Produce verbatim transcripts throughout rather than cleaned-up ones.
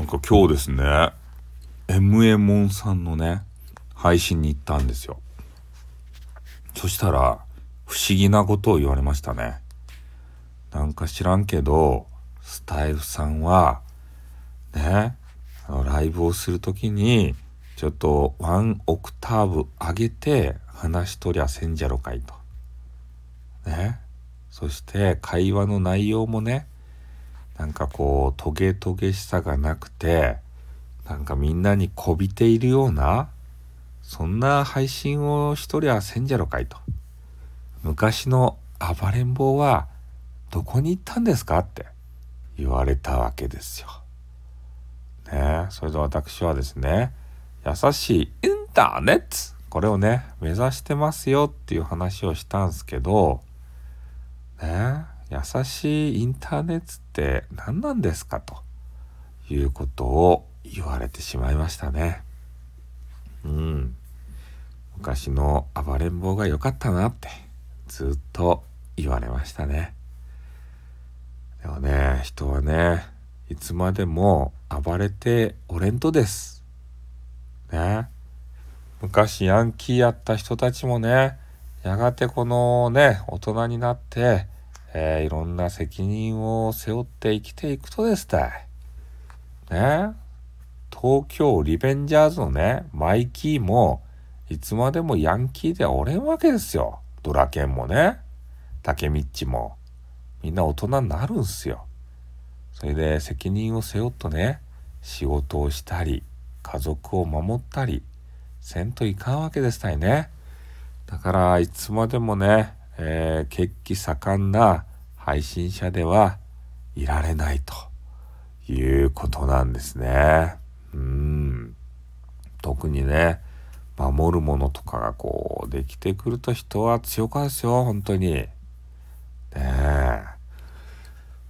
なんか今日ですね、エムエムオン さんのね配信に行ったんですよ。そしたら不思議なことを言われましたね。なんか知らんけどスタイフさんはね、あのライブをするときにちょっとワンオクターブ上げて話しとりゃせんじゃろかいとね。そして会話の内容もね、なんかこうトゲトゲしさがなくて、なんかみんなにこびているような、そんな配信をしとりゃせんじゃろかいと。昔の暴れん坊はどこに行ったんですかって言われたわけですよ。ねえ、それで私はですね、優しいインターネット、これをね目指してますよっていう話をしたんですけど、ねえ、優しいインターネットって何なんですかということを言われてしまいましたね。うん、昔の暴れん坊が良かったなってずっと言われましたね。でもね、人はね、いつまでも暴れておれんとです。ね。昔ヤンキーやった人たちもね、やがてこのね、大人になって、えー、いろんな責任を背負って生きていくとですたい。ね。東京リベンジャーズのね、マイキーもいつまでもヤンキーでおれんわけですよ。ドラケンもね、タケミッチも。みんな大人になるんすよ。それで責任を背負っとね、仕事をしたり、家族を守ったり、せんといかんわけですたいね。だからいつまでもね、えー、血気盛んな配信者ではいられないということなんですね。うん。特にね、守るものとかがこうできてくると人は強かですよ、本当に。ねえ、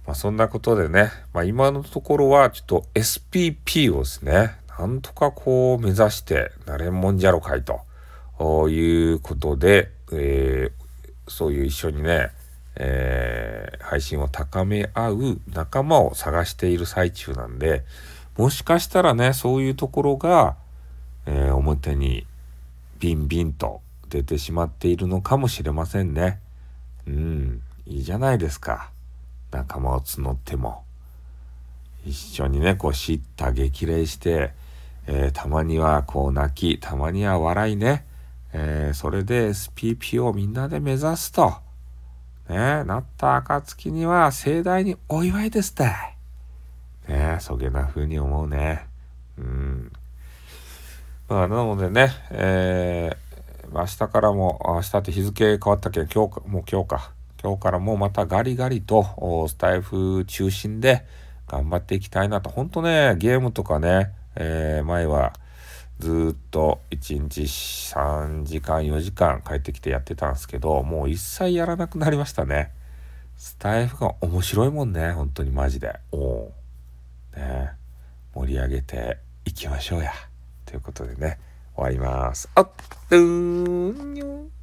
まあ、そんなことでね、まあ、今のところはちょっと エスピーピー をですね、なんとかこう目指してなれんもんじゃろかいということで、えー、そういう一緒にね、えー、配信を高め合う仲間を探している最中なんで、もしかしたらね、そういうところが、えー、表にビンビンと出てしまっているのかもしれませんね。うん。いいじゃないですか。仲間を募っても一緒にね、こう叱咤激励して、えー、たまにはこう泣き、たまには笑いね、えー、それで エスピーピー をみんなで目指すとね、なった暁には盛大にお祝いですってね、そげな風に思うね。うん。まあ、なのでね、えー、明日からも、明日って日付変わったっけ、今日か、もう今日か。今日からもうまたガリガリとスタイフ中心で頑張っていきたいなと。ほんとね、ゲームとかね、えー、前はずっといちにちさんじかんよじかん帰ってきてやってたんですけど、もう一切やらなくなりましたね。スタイフが面白いもんね、ほんとにマジで。おう、ね、盛り上げていきましょうやということでね、終わります。あっ、うーん、にょん。